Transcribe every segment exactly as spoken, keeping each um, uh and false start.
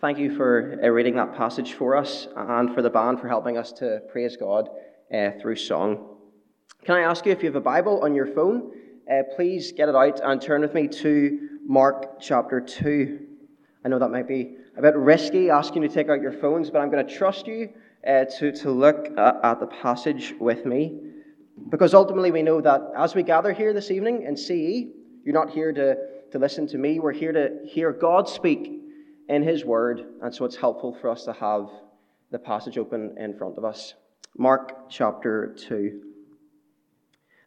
Thank you for uh, reading that passage for us, and for the band for helping us to praise God uh, through song. Can I ask you, if you have a Bible on your phone, uh, please get it out and turn with me to Mark chapter two. I know that might be a bit risky, asking you to take out your phones, but I'm going to trust you uh, to, to look at, at the passage with me, because ultimately we know that as we gather here this evening in C E, you're not here to, to listen to me, we're here to hear God speak in His Word, and so it's helpful for us to have the passage open in front of us. Mark chapter two.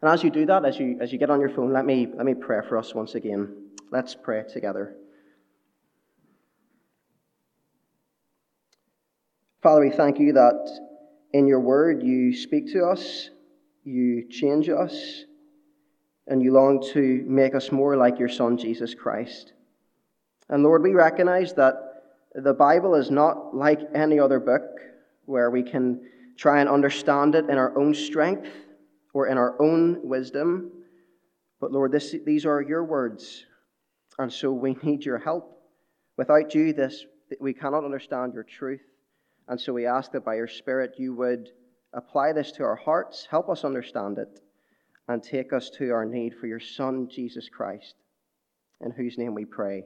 And as you do that, as you as you get on your phone, let me let me pray for us once again. Let's pray together. Father, we thank you that in your word you speak to us, you change us, and you long to make us more like your Son, Jesus Christ. And Lord, we recognize that the Bible is not like any other book where we can try and understand it in our own strength or in our own wisdom. But Lord, this, these are your words. And so we need your help. Without you, this we cannot understand your truth. And so we ask that by your Spirit you would apply this to our hearts, help us understand it, and take us to our need for your Son, Jesus Christ, in whose name we pray.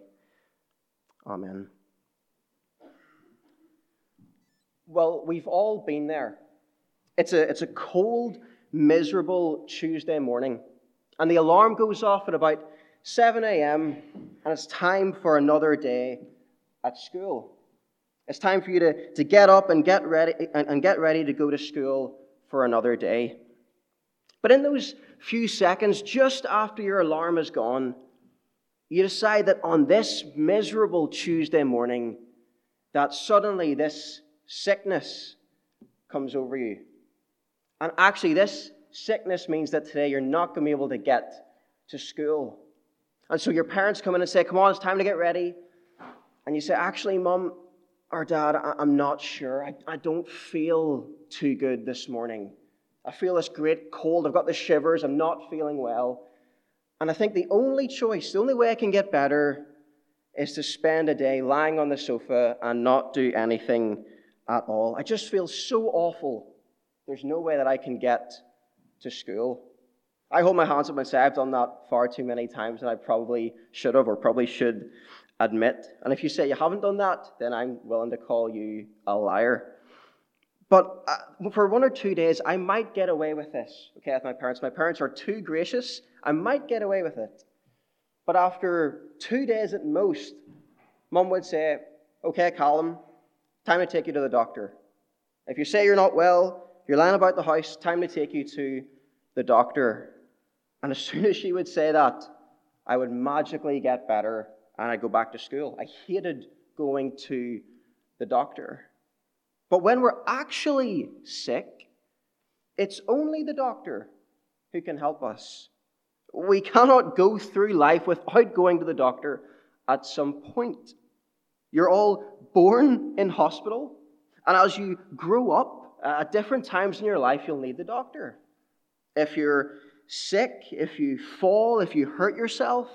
Amen. Well, we've all been there. It's a, it's a cold, miserable Tuesday morning, and the alarm goes off at about seven a.m. and it's time for another day at school. It's time for you to, to get up and get ready and, and get ready to go to school for another day. But in those few seconds, just after your alarm is gone, you decide that on this miserable Tuesday morning, that suddenly this sickness comes over you. And actually, this sickness means that today you're not going to be able to get to school. And so your parents come in and say, come on, it's time to get ready. And you say, actually, Mum or Dad, I- I'm not sure. I-, I don't feel too good this morning. I feel this great cold. I've got the shivers. I'm not feeling well. And I think the only choice, the only way I can get better is to spend a day lying on the sofa and not do anything at all. I just feel so awful. There's no way that I can get to school. I hold my hands up and say, I've done that far too many times and I probably should have or probably should admit. And if you say you haven't done that, then I'm willing to call you a liar. But uh, for one or two days, I might get away with this, okay, with my parents. My parents are too gracious. I might get away with it. But after two days at most, Mum would say, okay, Callum, time to take you to the doctor. If you say you're not well, you're lying about the house, time to take you to the doctor. And as soon as she would say that, I would magically get better and I'd go back to school. I hated going to the doctor. But when we're actually sick, it's only the doctor who can help us. We cannot go through life without going to the doctor at some point. You're all born in hospital, and as you grow up, uh, at different times in your life, you'll need the doctor. If you're sick, if you fall, if you hurt yourself,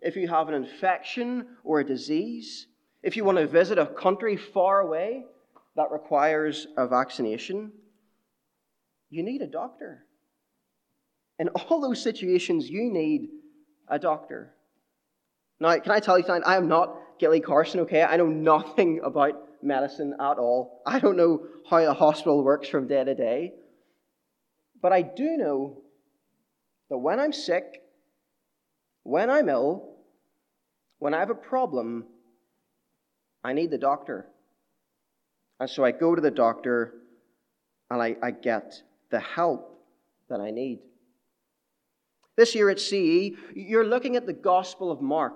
if you have an infection or a disease, if you want to visit a country far away that requires a vaccination, you need a doctor. In all those situations, you need a doctor. Now, can I tell you something? I am not Gilly Carson, okay? I know nothing about medicine at all. I don't know how a hospital works from day to day. But I do know that when I'm sick, when I'm ill, when I have a problem, I need the doctor. And so I go to the doctor and I, I get the help that I need. This year at C E, you're looking at the Gospel of Mark.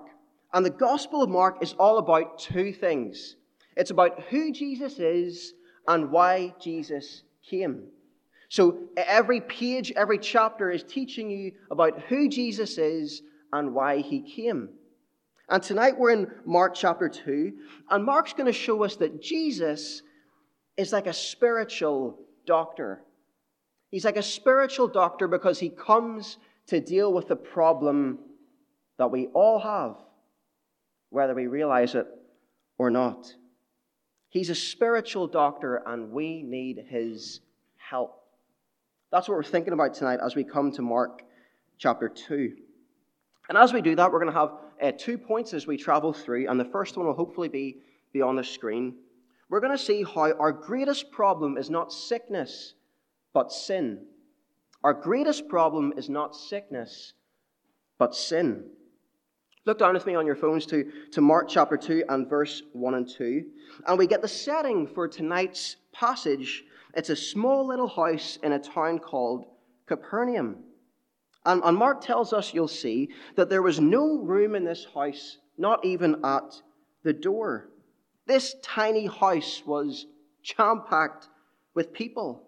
And the Gospel of Mark is all about two things. It's about who Jesus is and why Jesus came. So every page, every chapter is teaching you about who Jesus is and why he came. And tonight we're in Mark chapter two, and Mark's going to show us that Jesus is like a spiritual doctor. He's like a spiritual doctor because he comes to deal with the problem that we all have, whether we realize it or not. He's a spiritual doctor, and we need his help. That's what we're thinking about tonight as we come to Mark chapter two. And as we do that, we're going to have uh, two points as we travel through, and the first one will hopefully be, be on the screen. We're going to see how our greatest problem is not sickness, but sin. Our greatest problem is not sickness, but sin. Look down with me on your phones to, to Mark chapter two and verse one and two. And we get the setting for tonight's passage. It's a small little house in a town called Capernaum. And, and Mark tells us, you'll see, that there was no room in this house, not even at the door. This tiny house was jam-packed with people.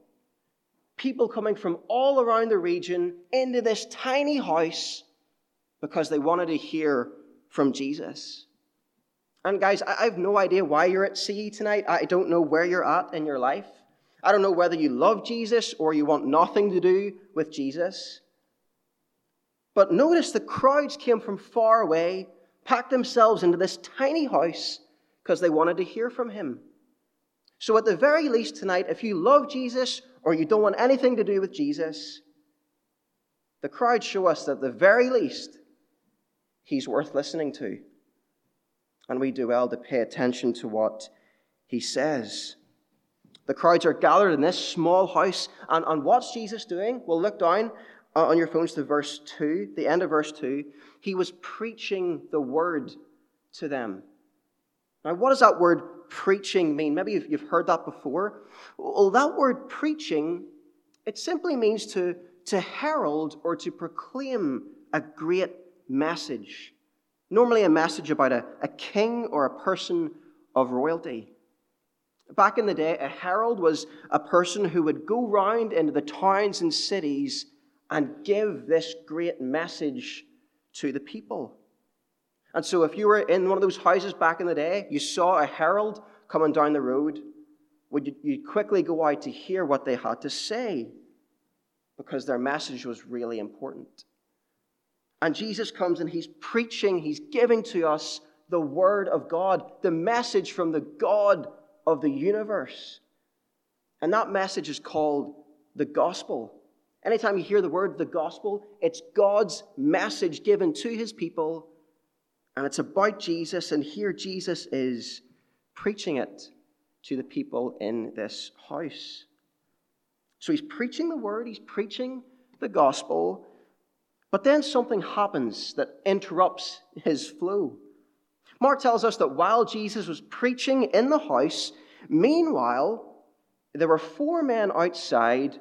People coming from all around the region into this tiny house because they wanted to hear from Jesus. And guys, I, I have no idea why you're at C E tonight. I don't know where you're at in your life. I don't know whether you love Jesus or you want nothing to do with Jesus. But notice the crowds came from far away, packed themselves into this tiny house because they wanted to hear from him. So at the very least tonight, if you love Jesus or you don't want anything to do with Jesus, the crowds show us that at the very least, he's worth listening to. And we do well to pay attention to what he says. The crowds are gathered in this small house. And, and what's Jesus doing? Well, look down on your phones to verse two, the end of verse two. He was preaching the word to them. Now, what does that word preaching mean? Maybe you've, you've heard that before. Well, that word preaching, it simply means to, to herald or to proclaim a great message. Normally a message about a, a king or a person of royalty. Back in the day, a herald was a person who would go round into the towns and cities and give this great message to the people. And so if you were in one of those houses back in the day, you saw a herald coming down the road, would you quickly go out to hear what they had to say? Because their message was really important. And Jesus comes and he's preaching, he's giving to us the word of God, the message from the God of the universe. And that message is called the gospel. Anytime you hear the word the gospel, it's God's message given to his people, and it's about Jesus, and here Jesus is preaching it to the people in this house. So he's preaching the word, he's preaching the gospel, but then something happens that interrupts his flow. Mark tells us that while Jesus was preaching in the house, meanwhile, there were four men outside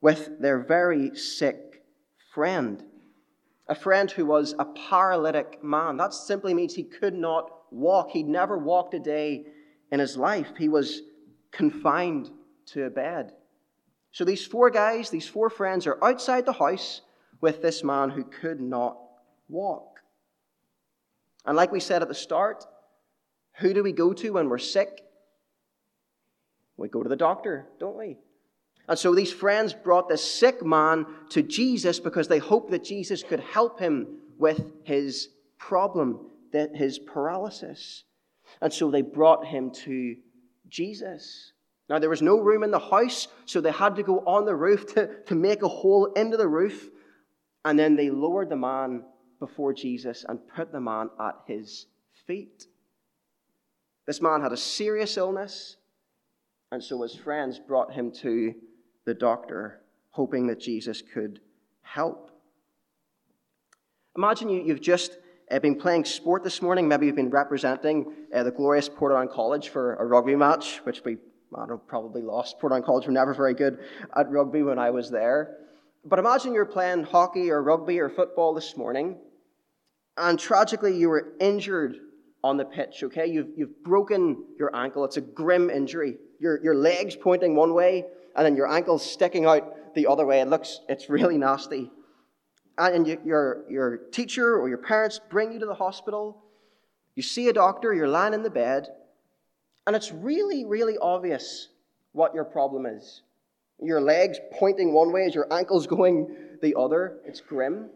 with their very sick friend. A friend who was a paralytic man. That simply means he could not walk. He'd never walked a day in his life. He was confined to a bed. So these four guys, these four friends are outside the house with this man who could not walk. And like we said at the start, who do we go to when we're sick? We go to the doctor, don't we? And so these friends brought this sick man to Jesus because they hoped that Jesus could help him with his problem, his paralysis. And so they brought him to Jesus. Now, there was no room in the house, so they had to go on the roof to, to make a hole into the roof. And then they lowered the man before Jesus and put the man at his feet. This man had a serious illness, and so his friends brought him to the doctor, hoping that Jesus could help. Imagine you, you've just uh, been playing sport this morning. Maybe you've been representing uh, the glorious Portora College for a rugby match, which we I don't know, probably lost. Portora College were never very good at rugby when I was there. But imagine you're playing hockey or rugby or football this morning, and tragically you were injured on the pitch, okay? You've, you've broken your ankle. It's a grim injury. Your, your leg's pointing one way, and then your ankle's sticking out the other way. It looks, it's really nasty. And you, your, your teacher or your parents bring you to the hospital. You see a doctor, you're lying in the bed, and it's really, really obvious what your problem is. Your leg's pointing one way as your ankle's going the other. It's grim.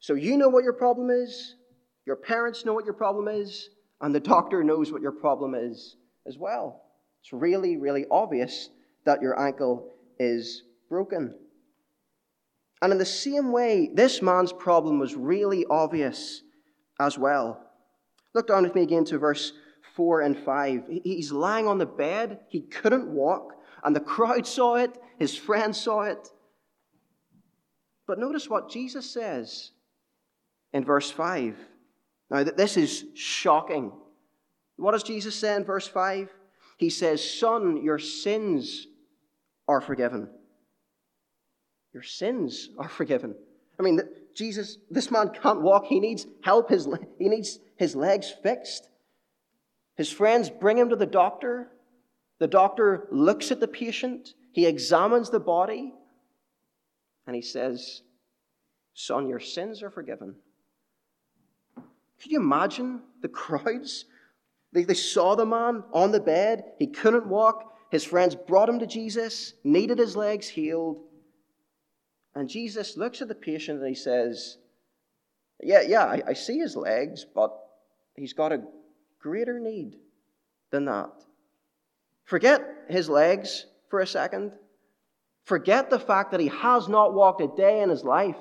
So you know what your problem is. Your parents know what your problem is. And the doctor knows what your problem is as well. It's really, really obvious that your ankle is broken. And in the same way, this man's problem was really obvious as well. Look down with me again to verse four and five. He's lying on the bed. He couldn't walk. And the crowd saw it. His friends saw it. But notice what Jesus says in verse five. Now, this is shocking. What does Jesus say in verse five? He says, "Son, your sins are forgiven." Your sins are forgiven. I mean, Jesus, this man can't walk. He needs help. His, he needs his legs fixed. His friends bring him to the doctor. The doctor looks at the patient. He examines the body. And he says, "Son, your sins are forgiven." Could you imagine the crowds? They, they saw the man on the bed. He couldn't walk. His friends brought him to Jesus, needed his legs healed. And Jesus looks at the patient and he says, yeah, yeah, I, I see his legs, but he's got a greater need than that. Forget his legs for a second. Forget the fact that he has not walked a day in his life.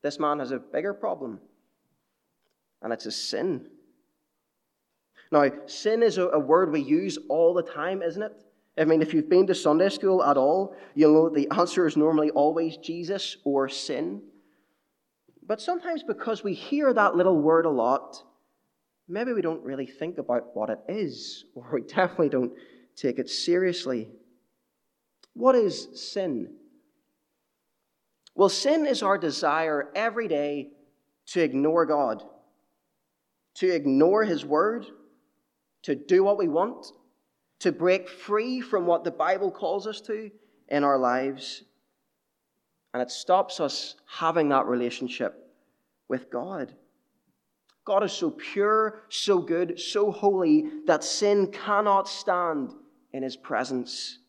This man has a bigger problem, and it's his sin. Now, sin is a, a word we use all the time, isn't it? I mean, if you've been to Sunday school at all, you'll know the answer is normally always Jesus or sin. But sometimes because we hear that little word a lot, maybe we don't really think about what it is, or we definitely don't take it seriously. What is sin? Well, sin is our desire every day to ignore God, to ignore His Word, to do what we want, to break free from what the Bible calls us to in our lives. And it stops us having that relationship with God. God is so pure, so good, so holy that sin cannot stand in His presence.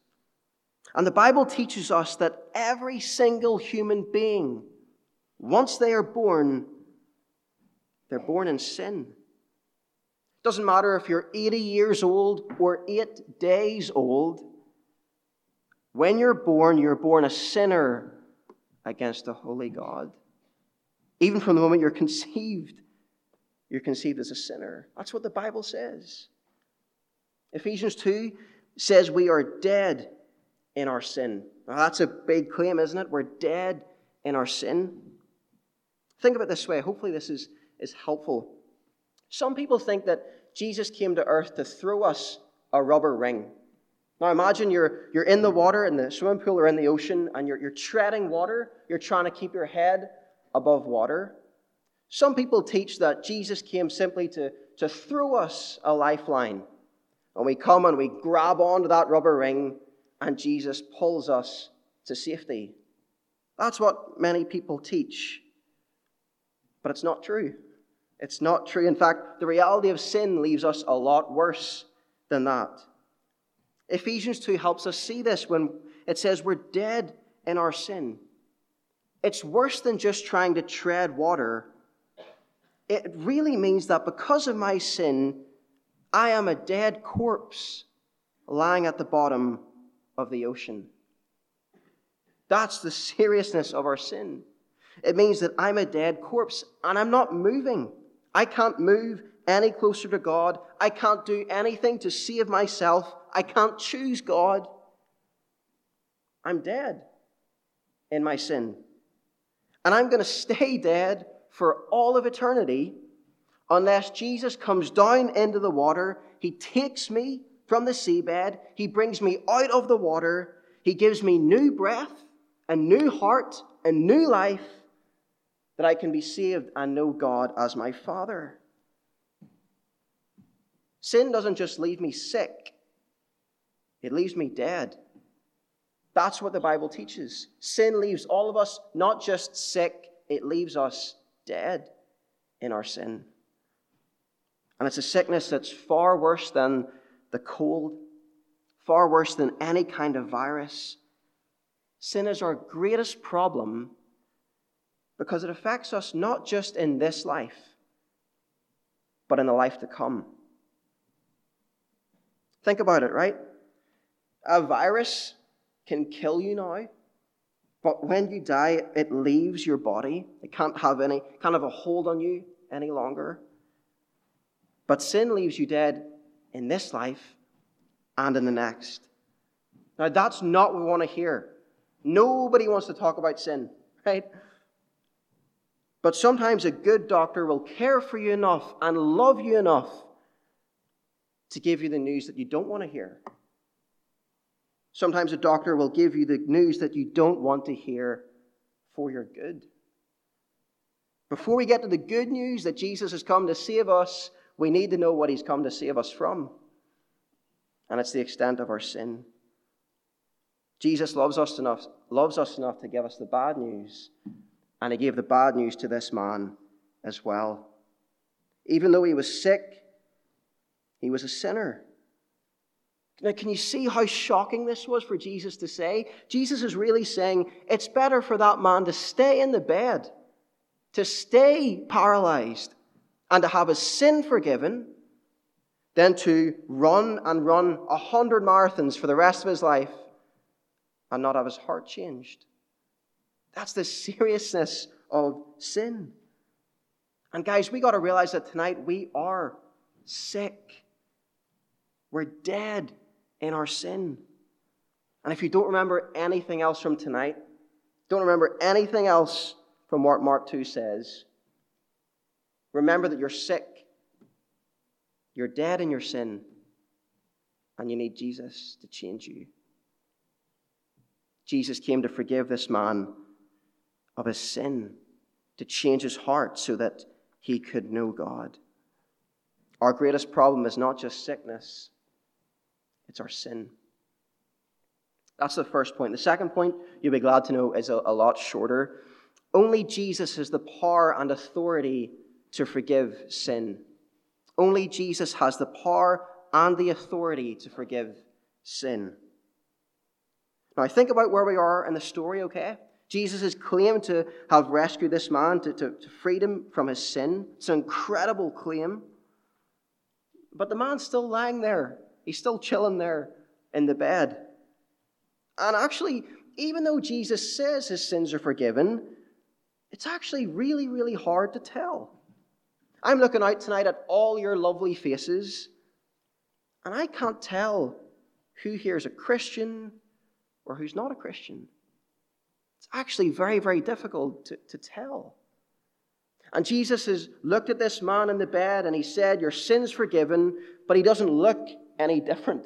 And the Bible teaches us that every single human being, once they are born, they're born in sin. Doesn't matter if you're eighty years old or eight days old. When you're born, you're born a sinner against the holy God. Even from the moment you're conceived, you're conceived as a sinner. That's what the Bible says. Ephesians two says we are dead in our sin. Now, that's a big claim, isn't it? We're dead in our sin. Think of it this way. Hopefully this is, is helpful. Some people think that Jesus came to earth to throw us a rubber ring. Now imagine you're you're in the water, in the swimming pool or in the ocean, and you're, you're treading water. You're trying to keep your head above water. Some people teach that Jesus came simply to, to throw us a lifeline. And we come and we grab onto that rubber ring, and Jesus pulls us to safety. That's what many people teach. But it's not true. It's not true. In fact, the reality of sin leaves us a lot worse than that. Ephesians two helps us see this when it says we're dead in our sin. It's worse than just trying to tread water. It really means that because of my sin, I am a dead corpse lying at the bottom of the ocean. That's the seriousness of our sin. It means that I'm a dead corpse and I'm not moving. I can't move any closer to God. I can't do anything to save myself. I can't choose God. I'm dead in my sin. And I'm going to stay dead for all of eternity unless Jesus comes down into the water. He takes me from the seabed. He brings me out of the water. He gives me new breath, a new heart, a new life, that I can be saved and know God as my Father. Sin doesn't just leave me sick. It leaves me dead. That's what the Bible teaches. Sin leaves all of us not just sick, it leaves us dead in our sin. And it's a sickness that's far worse than the cold, far worse than any kind of virus. Sin is our greatest problem because it affects us not just in this life, but in the life to come. Think about it, right? A virus can kill you now, but when you die, it leaves your body. It can't have any, can't have a hold on you any longer. But sin leaves you dead in this life and in the next. Now, that's not what we want to hear. Nobody wants to talk about sin, right? But sometimes a good doctor will care for you enough and love you enough to give you the news that you don't want to hear. Sometimes a doctor will give you the news that you don't want to hear for your good. Before we get to the good news that Jesus has come to save us, we need to know what he's come to save us from. And it's the extent of our sin. Jesus loves us enough, loves us enough to give us the bad news. And he gave the bad news to this man as well. Even though he was sick, he was a sinner. Now, can you see how shocking this was for Jesus to say? Jesus is really saying, it's better for that man to stay in the bed, to stay paralyzed, and to have his sin forgiven, than to run and run a hundred marathons for the rest of his life and not have his heart changed. That's the seriousness of sin. And guys, we got to realize that tonight we are sick. We're dead in our sin. And if you don't remember anything else from tonight, don't remember anything else from what Mark two says, remember that you're sick, you're dead in your sin, and you need Jesus to change you. Jesus came to forgive this man of his sin, to change his heart so that he could know God. Our greatest problem is not just sickness, it's our sin. That's the first point. The second point, you'll be glad to know, is a, a lot shorter. Only Jesus has the power and authority to forgive sin. Only Jesus has the power and the authority to forgive sin. Now, think about where we are in the story, okay? Jesus is claimed to have rescued this man to, to, to freedom from his sin. It's an incredible claim. But the man's still lying there. He's still chilling there in the bed. And actually, even though Jesus says his sins are forgiven, it's actually really, really hard to tell. I'm looking out tonight at all your lovely faces, and I can't tell who here is a Christian or who's not a Christian. It's actually very, very difficult to, to tell. And Jesus has looked at this man in the bed and he said, your sin's forgiven, but he doesn't look any different.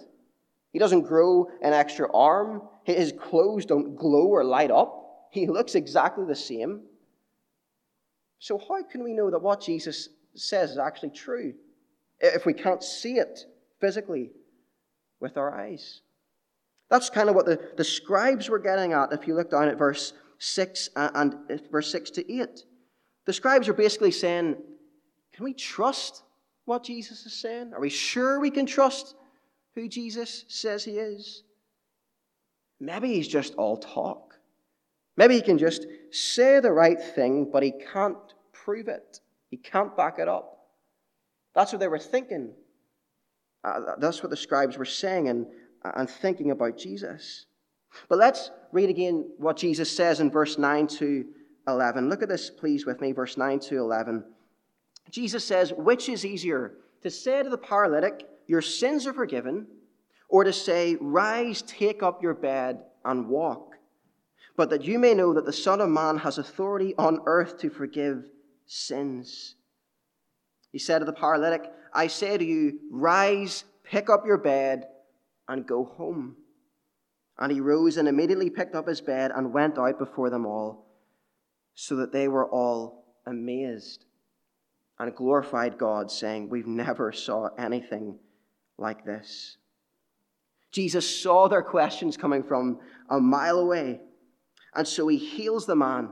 He doesn't grow an extra arm. His clothes don't glow or light up. He looks exactly the same. So how can we know that what Jesus says is actually true if we can't see it physically with our eyes? That's kind of what the, the scribes were getting at if you look down at verse six and, and verse six to eight. The scribes are basically saying, can we trust what Jesus is saying? Are we sure we can trust who Jesus says he is? Maybe he's just all talk. Maybe he can just say the right thing, but he can't prove it. He can't back it up. That's what they were thinking. Uh, that's what the scribes were saying and, and thinking about Jesus. But let's read again what Jesus says in verse nine to eleven. Look at this, please, with me, verse nine to eleven. Jesus says, which is easier, to say to the paralytic, your sins are forgiven, or to say, rise, take up your bed and walk, but that you may know that the Son of Man has authority on earth to forgive sins. He said to the paralytic, I say to you, rise, pick up your bed, and go home. And he rose and immediately picked up his bed and went out before them all, so that they were all amazed and glorified God, saying, we've never saw anything like this. Jesus saw their questions coming from a mile away, and so he heals the man.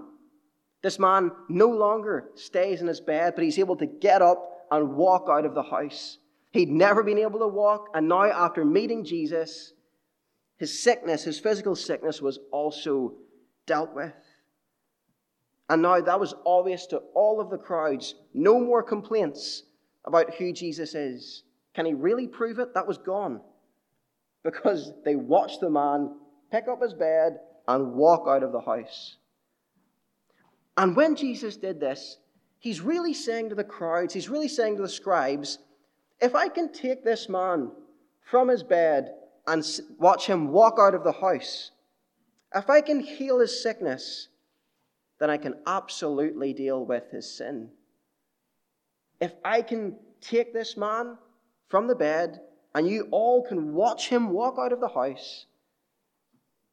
This man no longer stays in his bed, but he's able to get up and walk out of the house. He'd never been able to walk, and now after meeting Jesus, his sickness, his physical sickness, was also dealt with. And now that was obvious to all of the crowds. No more complaints about who Jesus is. Can he really prove it? That was gone. Because they watched the man pick up his bed and walk out of the house. And when Jesus did this, he's really saying to the crowds, he's really saying to the scribes, if I can take this man from his bed and watch him walk out of the house, if I can heal his sickness, then I can absolutely deal with his sin. If I can take this man from the bed and you all can watch him walk out of the house,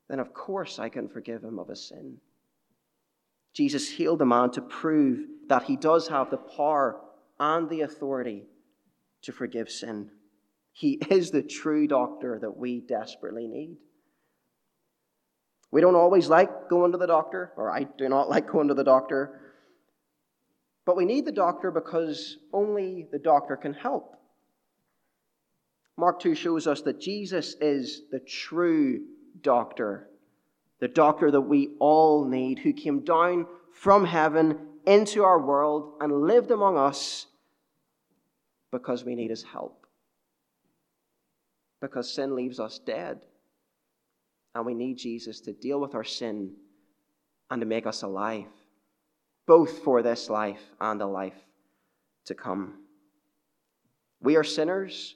then of course I can forgive him of his sin. Jesus healed the man to prove that he does have the power and the authority to forgive sin. He is the true doctor that we desperately need. We don't always like going to the doctor, or I do not like going to the doctor, but we need the doctor because only the doctor can help. Mark two shows us that Jesus is the true doctor, the doctor that we all need, who came down from heaven into our world and lived among us because we need his help. Because sin leaves us dead. And we need Jesus to deal with our sin and to make us alive, both for this life and the life to come. We are sinners.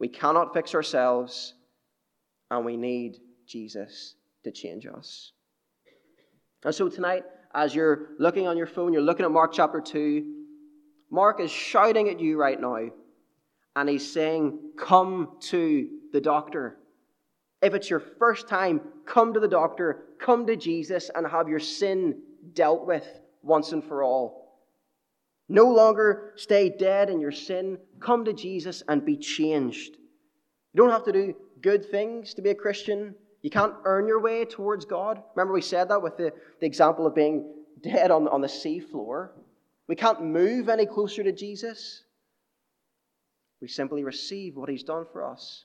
We cannot fix ourselves. And we need Jesus to change us. And so tonight, as you're looking on your phone, you're looking at Mark chapter two, Mark is shouting at you right now, and he's saying, come to the doctor. If it's your first time, come to the doctor, come to Jesus, and have your sin dealt with once and for all. No longer stay dead in your sin. Come to Jesus and be changed. You don't have to do good things to be a Christian. You can't earn your way towards God. Remember we said that with the, the example of being dead on, on the sea floor. We can't move any closer to Jesus. We simply receive what he's done for us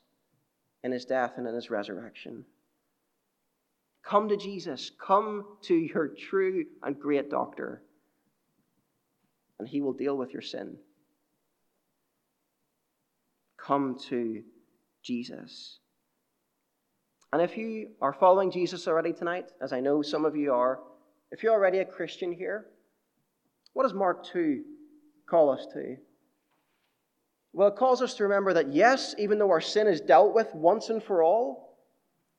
in his death and in his resurrection. Come to Jesus. Come to your true and great doctor, and he will deal with your sin. Come to Jesus. And if you are following Jesus already tonight, as I know some of you are, if you're already a Christian here, what does Mark two call us to? Well, it calls us to remember that, yes, even though our sin is dealt with once and for all,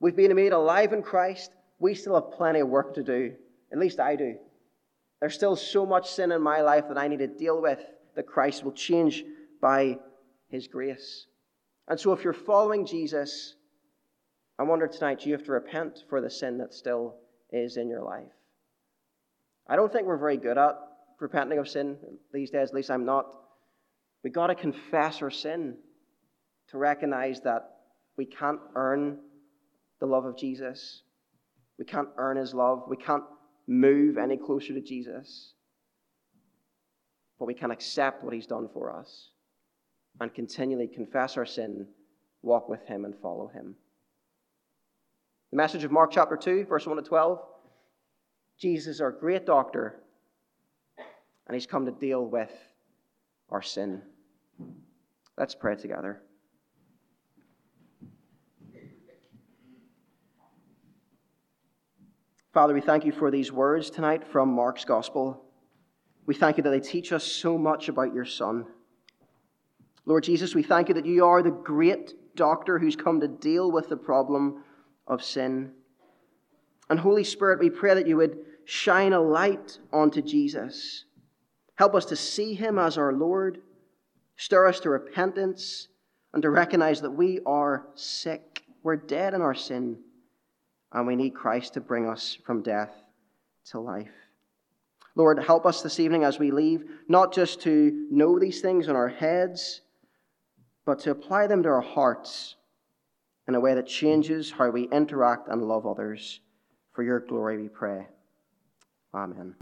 we've been made alive in Christ, we still have plenty of work to do. At least I do. There's still so much sin in my life that I need to deal with, that Christ will change by his grace. And so if you're following Jesus, I wonder tonight, do you have to repent for the sin that still is in your life? I don't think we're very good at repenting of sin these days, at least I'm not. We've got to confess our sin to recognize that we can't earn the love of Jesus. We can't earn his love. We can't move any closer to Jesus. But we can accept what he's done for us and continually confess our sin, walk with him, and follow him. The message of Mark chapter two, verse one to twelve, Jesus is our great doctor, and he's come to deal with our sin. Let's pray together. Father, we thank you for these words tonight from Mark's gospel. We thank you that they teach us so much about your Son. Lord Jesus, we thank you that you are the great doctor who's come to deal with the problem of sin. And Holy Spirit, we pray that you would shine a light onto Jesus. Help us to see him as our Lord. Stir us to repentance and to recognize that we are sick. We're dead in our sin. And we need Christ to bring us from death to life. Lord, help us this evening as we leave, not just to know these things in our heads, but to apply them to our hearts in a way that changes how we interact and love others. For your glory we pray. Amen.